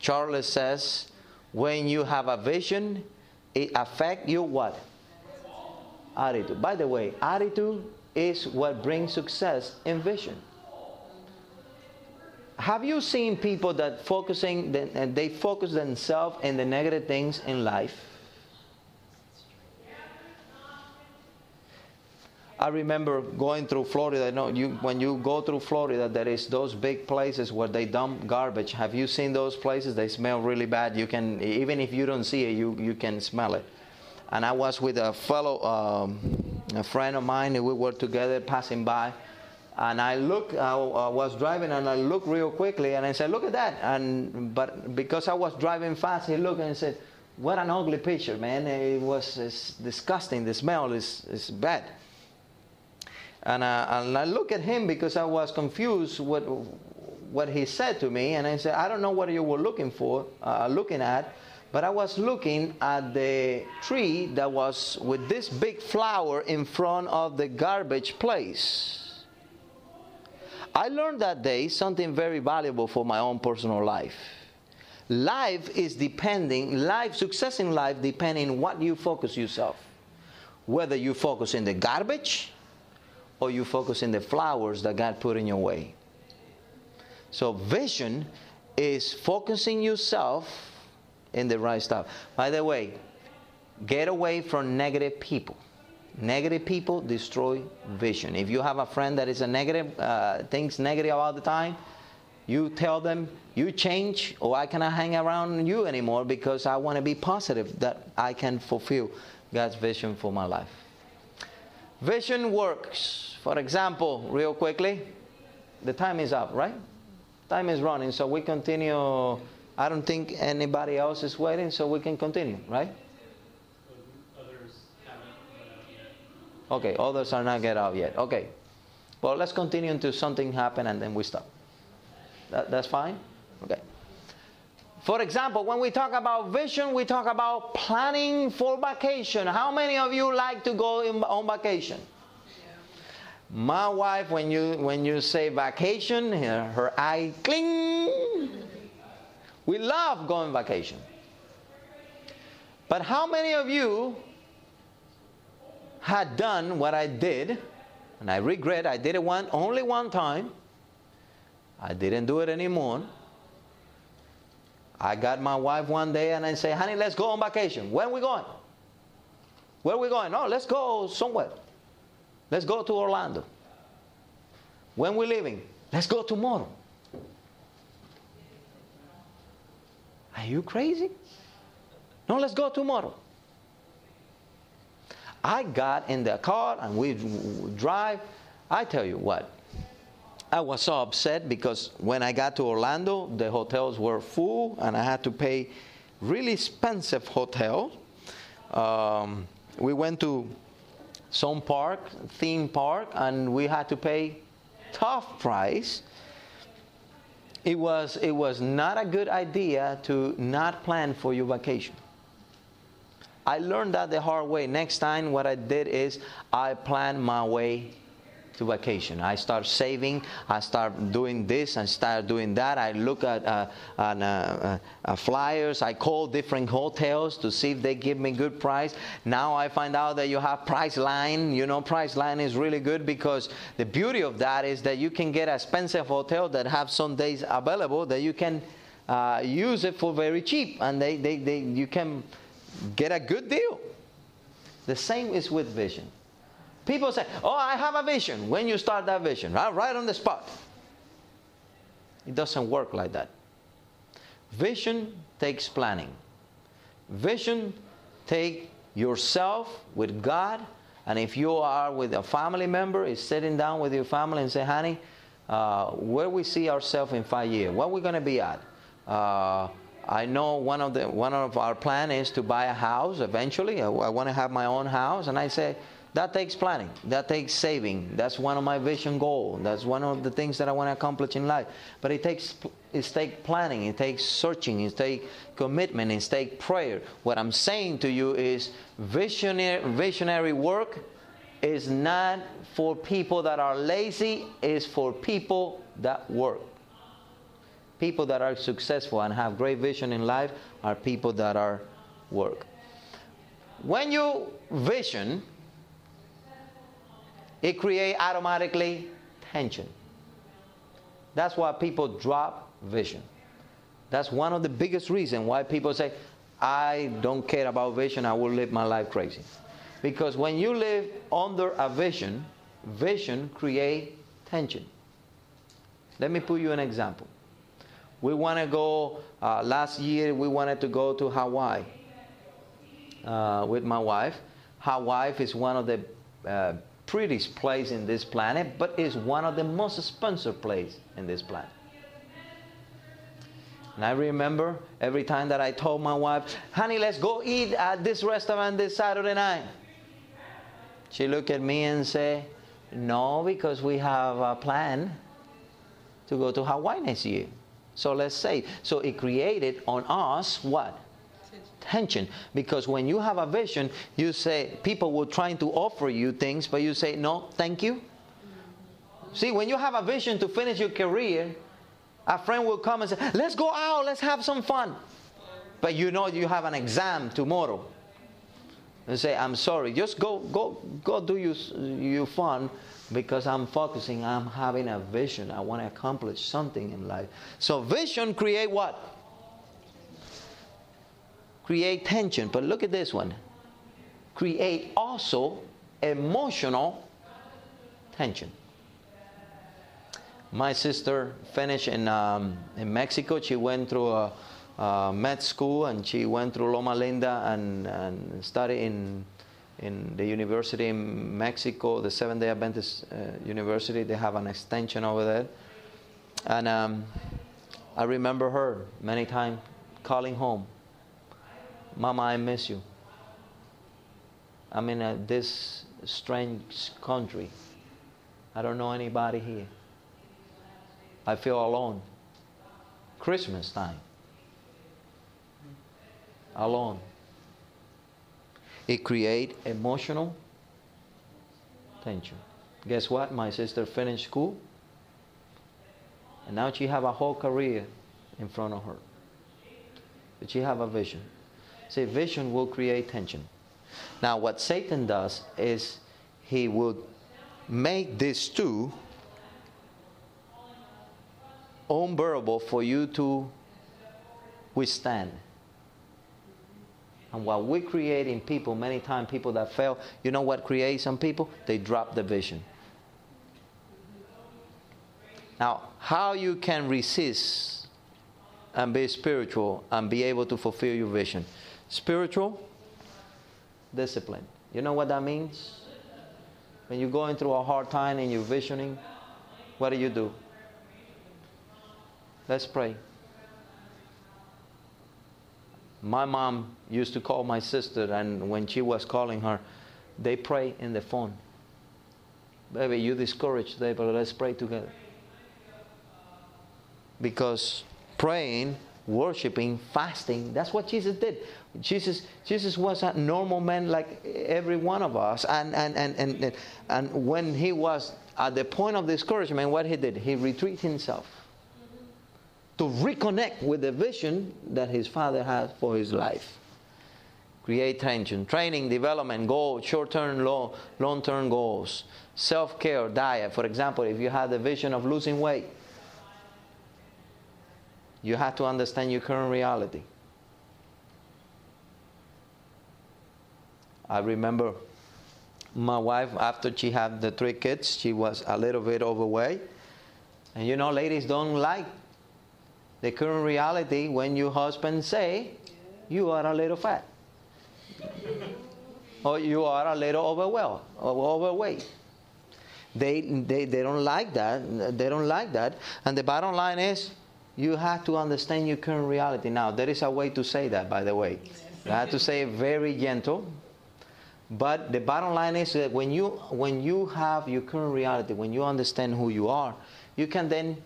Charles says, when you have a vision, it affects your what? Attitude. By the way, attitude is what brings success in vision. Have you seen people that they focus themselves in the negative things in life? I remember going through Florida. I know when you go through Florida, there is those big places where they dump garbage. Have you seen those places? They smell really bad. You can, even if you don't see it, you can smell it. And I was with a fellow, a friend of mine, and we were together passing by. And I was driving, and I looked real quickly, and I said, "Look at that!" But because I was driving fast, he looked and said, "What an ugly picture, man! It's disgusting. The smell is bad." And I look at him because I was confused what he said to me. And I said, I don't know what you were looking at, but I was looking at the tree that was with this big flower in front of the garbage place. I learned that day something very valuable for my own personal life. Success in life depending on what you focus yourself. Whether you focus in the garbage, or you focus in the flowers that God put in your way. So vision is focusing yourself in the right stuff. By the way, get away from negative people. Negative people destroy vision. If you have a friend that is a negative, thinks negative all the time, you tell them, you change, or I cannot hang around you anymore because I want to be positive that I can fulfill God's vision for my life. Vision works. For example, real quickly, the time is up, right? Time is running, so we continue. I don't think anybody else is waiting, so we can continue, right? Others haven't got out yet. Okay, others are not get out yet. Okay. Well, let's continue until something happens and then we stop. That's fine? Okay. For example, when we talk about vision, we talk about planning for vacation. How many of you like to go on vacation? Yeah. My wife, when you say vacation, her eye cling. We love going vacation. But how many of you had done what I did, and I regret I did it only one time. I didn't do it anymore. I got my wife one day and I say, honey, let's go on vacation. Where are we going? Where are we going? No, let's go somewhere. Let's go to Orlando. When we're leaving, let's go tomorrow. Are you crazy? No, let's go tomorrow. I got in the car and we drive. I tell you what, I was so upset because when I got to Orlando, the hotels were full and I had to pay really expensive hotel. We went to some park, theme park, and we had to pay tough price. It was not a good idea to not plan for your vacation. I learned that the hard way. Next time what I did is I planned my way to vacation. I start saving, I start doing this, I start doing that. I look at flyers, I call different hotels to see if they give me good price. Now I find out that you have Priceline. You know, Priceline is really good because the beauty of that is that you can get an expensive hotel that have some days available that you can use it for very cheap, and you can get a good deal. The same is with vision. People say, oh, I have a vision. When you start that vision, right on the spot. It doesn't work like that. Vision takes planning. Vision takes yourself with God. And if you are with a family member, is sitting down with your family and say, honey, where we see ourselves in 5 years, what are we going to be at? I know one of our plan is to buy a house eventually. I want to have my own house. And I say, that takes planning. That takes saving. That's one of my vision goals. That's one of the things that I want to accomplish in life. But it takes planning. It takes searching. It takes commitment. It takes prayer. What I'm saying to you is visionary work is not for people that are lazy. It's for people that work. People that are successful and have great vision in life are people that are work. When you vision, it creates automatically tension. That's why people drop vision. That's one of the biggest reasons why people say, I don't care about vision, I will live my life crazy. Because when you live under a vision, vision creates tension. Let me put you an example. We want to go, last year we wanted to go to Hawaii with my wife. Hawaii is one of the prettiest place in this planet, but is one of the most expensive place in this planet. And I remember every time that I told my wife, honey, let's go eat at this restaurant this Saturday night. She looked at me and said, no, because we have a plan to go to Hawaii next year. So let's save. So it created on us what? Tension. Because when you have a vision, you say, people were trying to offer you things, but you say, no, thank you. See, when you have a vision to finish your career, a friend will come and say, let's go out, let's have some fun. But you know you have an exam tomorrow. And say, I'm sorry, just go do your fun, because I'm focusing, I'm having a vision. I want to accomplish something in life. So vision create what? Create tension. But look at this one. Create also emotional tension. My sister finished in Mexico. She went through a med school, and she went through Loma Linda and studied in the university in Mexico, the Seventh Day Adventist University. They have an extension over there. And I remember her many times calling home. Mama, I miss you. I'm in this strange country. I don't know anybody here. I feel alone. Christmas time. Alone. It creates emotional tension. Guess what? My sister finished school. And now she have a whole career in front of her. But she have a vision. See, vision will create tension. Now, what Satan does is he will make these two unbearable for you to withstand. And what we create in people, many times people that fail, you know what creates some people? They drop the vision. Now, how you can resist and be spiritual and be able to fulfill your vision? Spiritual discipline. You know what that means? When you're going through a hard time and you're visioning, what do? Let's pray. My mom used to call my sister, and when she was calling her, they pray in the phone. Baby, you discouraged today, but let's pray together. Because praying, worshiping, fasting, that's what Jesus did. Jesus was a normal man like every one of us. And when he was at the point of discouragement, what he did? He retreated himself to reconnect with the vision that his Father had for his life. Create tension, training, development, goal, short-term, long-term goals, self-care, diet. For example, if you had the vision of losing weight, you have to understand your current reality. I remember my wife, after she had the three kids, she was a little bit overweight. And you know, ladies don't like the current reality when your husband say, you are a little fat. Or you are a little overweight. They don't like that. They don't like that. And the bottom line is, you have to understand your current reality. Now, there is a way to say that, by the way. I have to say it very gentle. But the bottom line is that when you have your current reality, when you understand who you are, you can then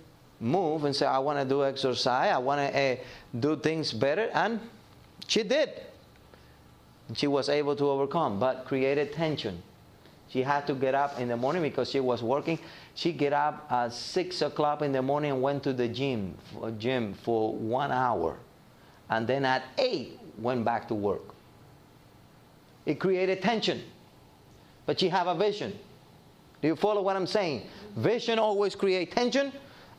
move and say, I want to do exercise, I want to do things better. And she did. She was able to overcome, but created tension. She had to get up in the morning because she was working. She get up at 6 o'clock in the morning and went to the gym for 1 hour. And then at 8, went back to work. It created tension. But she have a vision. Do you follow what I'm saying? Vision always creates tension.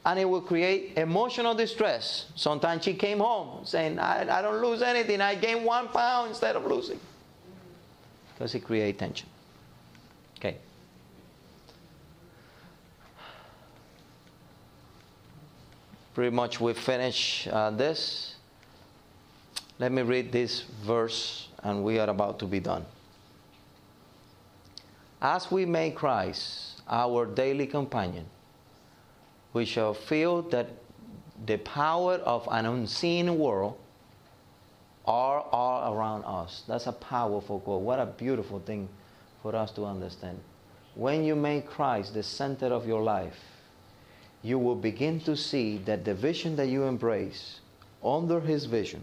And it will create emotional distress. Sometimes she came home saying, I don't lose anything. I gain 1 pound instead of losing. Because it creates tension. Okay. Pretty much we finish this. Let me read this verse and we are about to be done. As we make Christ our daily companion, we shall feel that the power of an unseen world are all around us. That's a powerful quote. What a beautiful thing for us to understand. When you make Christ the center of your life, you will begin to see that the vision that you embrace, under his vision,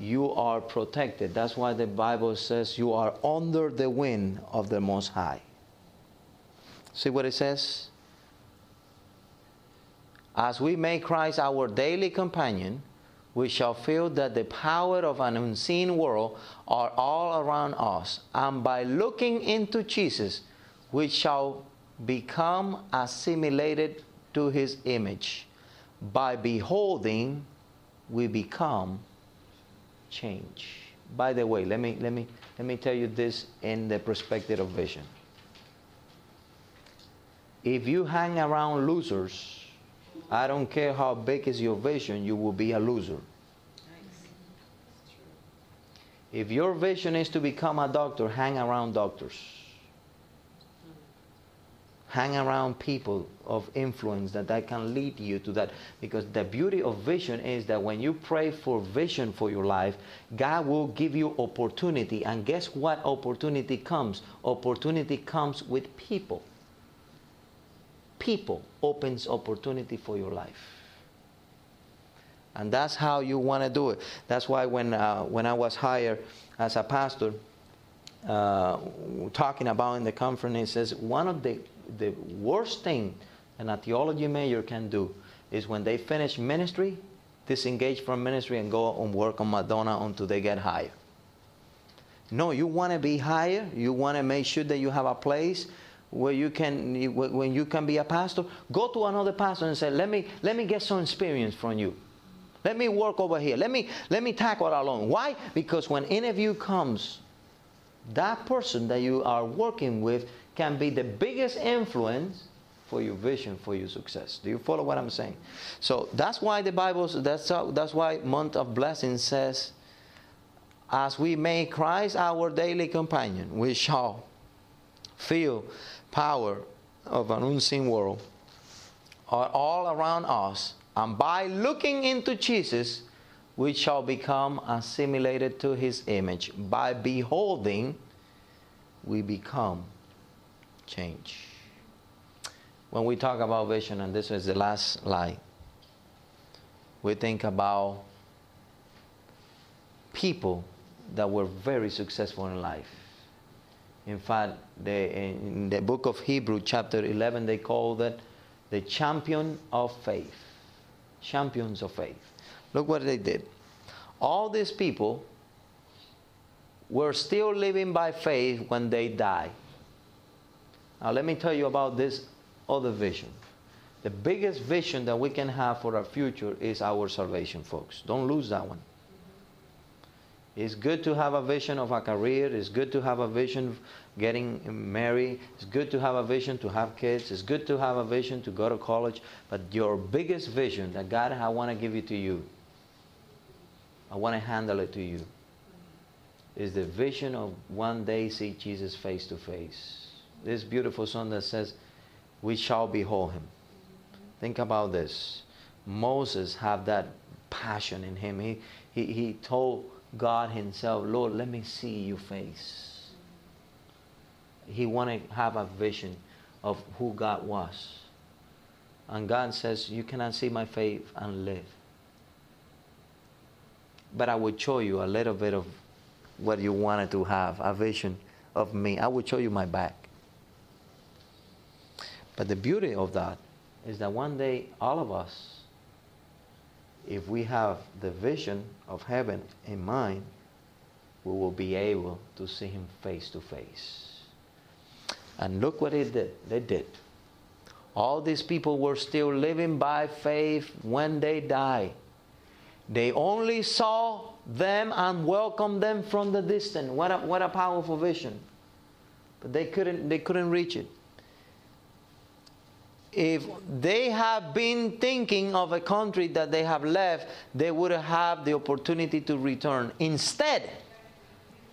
you are protected. That's why the Bible says you are under the wing of the Most High. See what it says? As we make Christ our daily companion, we shall feel that the power of an unseen world are all around us. And by looking into Jesus, we shall become assimilated to his image. By beholding, we become changed. By the way, let me tell you this in the perspective of vision. If you hang around losers, I don't care how big is your vision, you will be a loser. If your vision is to become a doctor, hang around doctors. Hang around people of influence that can lead you to that. Because the beauty of vision is that when you pray for vision for your life, God will give you opportunity. And guess what opportunity comes? Opportunity comes with people. People opens opportunity for your life. And that's how you want to do it. That's why when I was hired as a pastor, talking about in the conference, it says one of the worst thing an theology major can do is when they finish ministry, disengage from ministry and go and work on Madonna until they get hired. No, you want to be hired. You want to make sure that you have a place when you can be a pastor. Go to another pastor and say, let me get some experience from you. Let me work over here. Let me tackle it alone. Why? Because when interview comes, that person that you are working with can be the biggest influence for your vision, for your success. Do you follow what I'm saying? So that's why the Bible, that's why month of blessing says, As we make Christ our daily companion, we shall feel power of an unseen world are all around us, and by looking into Jesus, we shall become assimilated to his image. By beholding, we become changed. When we talk about vision, and this is the last slide, we think about people that were very successful in life. In fact, in the book of Hebrews, chapter 11, they called it the champion of faith. Champions of faith. Look what they did. All these people were still living by faith when they died. Now, let me tell you about this other vision. The biggest vision that we can have for our future is our salvation, folks. Don't lose that one. It's good to have a vision of a career. It's good to have a vision of getting married. It's good to have a vision to have kids. It's good to have a vision to go to college. But your biggest vision that God, I want to give it to you, I want to handle it to you, is the vision of one day see Jesus face to face. This beautiful song that says, we shall behold him. Think about this. Moses had that passion in him. He told God himself, Lord, let me see your face. He wanted to have a vision of who God was. And God says, you cannot see my face and live. But I would show you a little bit of what you wanted to have, a vision of me. I would show you my back. But the beauty of that is that one day, all of us, if we have the vision of heaven in mind, we will be able to see him face to face. And look what they did. All these people were still living by faith when they died. They only saw them and welcomed them from the distance. What a powerful vision. But they couldn't reach it. If they have been thinking of a country that they have left, they would have the opportunity to return. Instead,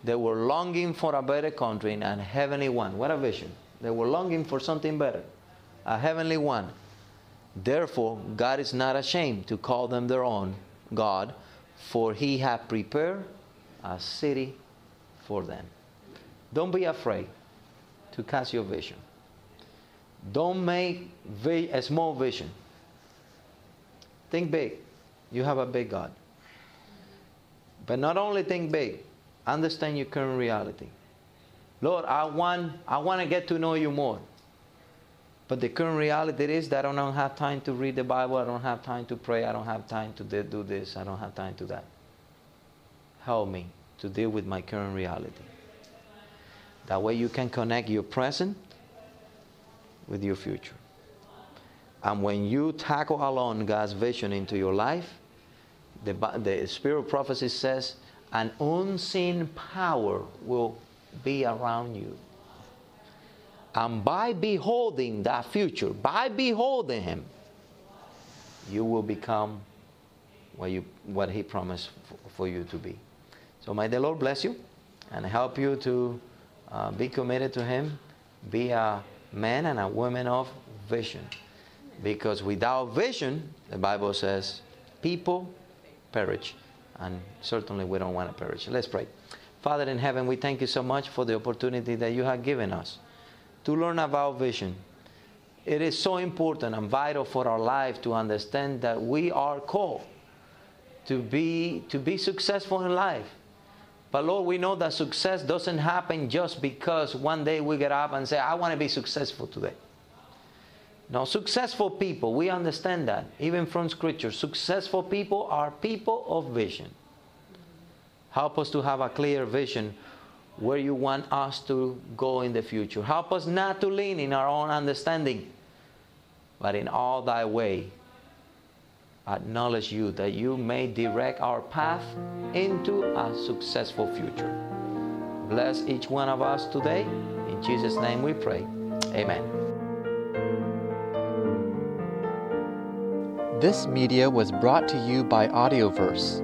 they were longing for a better country and a heavenly one. What a vision. They were longing for something better, a heavenly one. Therefore, God is not ashamed to call them their own God, for he hath prepared a city for them. Don't be afraid to cast your vision. Don't make a small vision. Think big. You have a big God. But not only think big, understand your current reality. Lord, I want to get to know you more. But the current reality is that I don't have time to read the Bible. I don't have time to pray. I don't have time to do this. I don't have time to that. Help me to deal with my current reality. That way you can connect your present with your future. And when you tackle alone God's vision into your life, the Spirit of Prophecy says an unseen power will be around you. And by beholding that future, by beholding him, you will become what he promised for you to be. So may the Lord bless you and help you to be committed to him, be a man and a woman of vision. Because without vision, the Bible says, people perish. And certainly we don't want to perish. Let's pray. Father in heaven, we thank you so much for the opportunity that you have given us to learn about vision. It is so important and vital for our life to understand that we are called to be successful in life. But Lord, we know that success doesn't happen just because one day we get up and say, I want to be successful today. No, successful people, we understand that, even from Scripture. Successful people are people of vision. Help us to have a clear vision where you want us to go in the future. Help us not to lean in our own understanding, but in all thy way, acknowledge you, that you may direct our path into a successful future. Bless each one of us today. In Jesus' name we pray. Amen. This media was brought to you by Audioverse,